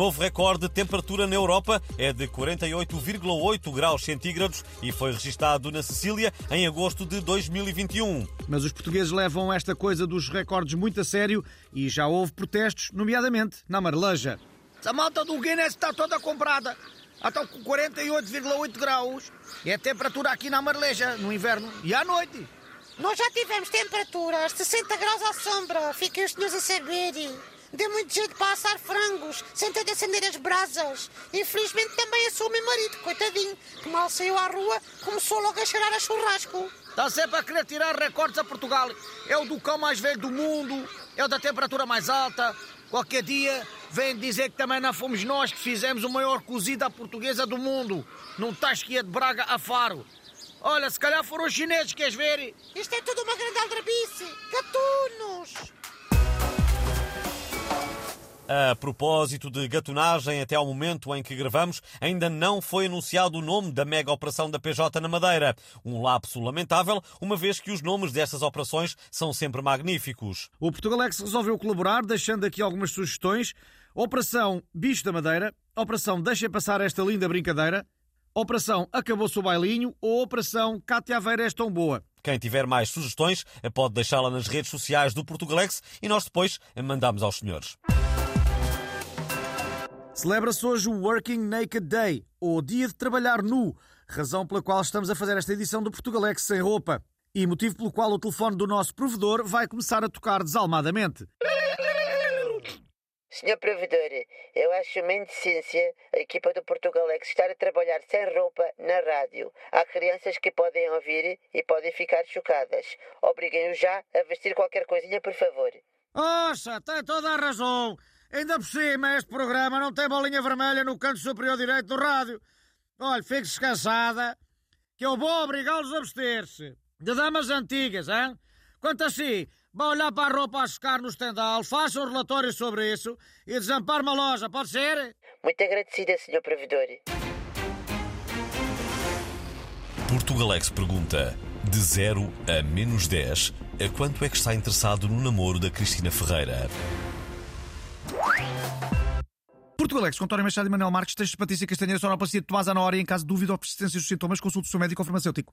novo recorde de temperatura na Europa é de 48,8 graus centígrados e foi registado na Sicília em agosto de 2021. Mas os portugueses levam esta coisa dos recordes muito a sério e já houve protestos, nomeadamente na Marleja. A malta do Guinness está toda comprada. Então com 48,8 graus é a temperatura aqui na Marleja, no inverno e à noite. Nós já tivemos temperaturas, 60 graus à sombra, fiquem os senhores a saberem. Deu muito jeito para assar frangos, sem ter de acender as brasas. Infelizmente também é só o meu marido, coitadinho, que mal saiu à rua, começou logo a cheirar a churrasco. Está sempre a querer tirar recordes a Portugal. É o do cão mais velho do mundo, é o da temperatura mais alta, qualquer dia... Vem dizer que também não fomos nós que fizemos o maior cozido à portuguesa do mundo, num tasquia de Braga a Faro. Olha, se calhar foram os chineses, queres ver? Isto é tudo uma grande aldrabice. Gatunos! A propósito de gatunagem, até ao momento em que gravamos, ainda não foi anunciado o nome da mega operação da PJ na Madeira. Um lapso lamentável, uma vez que os nomes destas operações são sempre magníficos. O Portugalex resolveu colaborar, deixando aqui algumas sugestões. Operação Bicho da Madeira, Operação Deixem Passar Esta Linda Brincadeira, Operação Acabou-se o Bailinho ou Operação Cátia Aveira És Tão Boa. Quem tiver mais sugestões pode deixá-la nas redes sociais do Portugalex e nós depois mandamos aos senhores. Celebra-se hoje o Working Naked Day, ou Dia de Trabalhar Nu, razão pela qual estamos a fazer esta edição do Portugalex sem roupa, e motivo pelo qual o telefone do nosso provedor vai começar a tocar desalmadamente. Senhor provedor, eu acho uma indecência a equipa do Portugalex estar a trabalhar sem roupa na rádio. Há crianças que podem ouvir e podem ficar chocadas. Obriguem-os já a vestir qualquer coisinha, por favor. Oxa, tem toda a razão. Ainda por cima, este programa não tem bolinha vermelha no canto superior direito do rádio. Olha, fique descansada, que eu vou obrigá-los a vestir-se. De damas antigas, hein? Quanto a si, vá olhar para a roupa a secar no estendal, faça um relatório sobre isso e desampare uma loja, pode ser? Muito agradecida, Sr. Provedor. Portugalex pergunta, de 0 a menos 10, a quanto é que está interessado no namoro da Cristina Ferreira? Portugalex, com António Machado e Manuel Marques, textos de Patrícia Castanheira, sonoplastia de Tomás Ana Hora e, em caso de dúvida ou persistência dos sintomas, consulte o seu médico ou farmacêutico.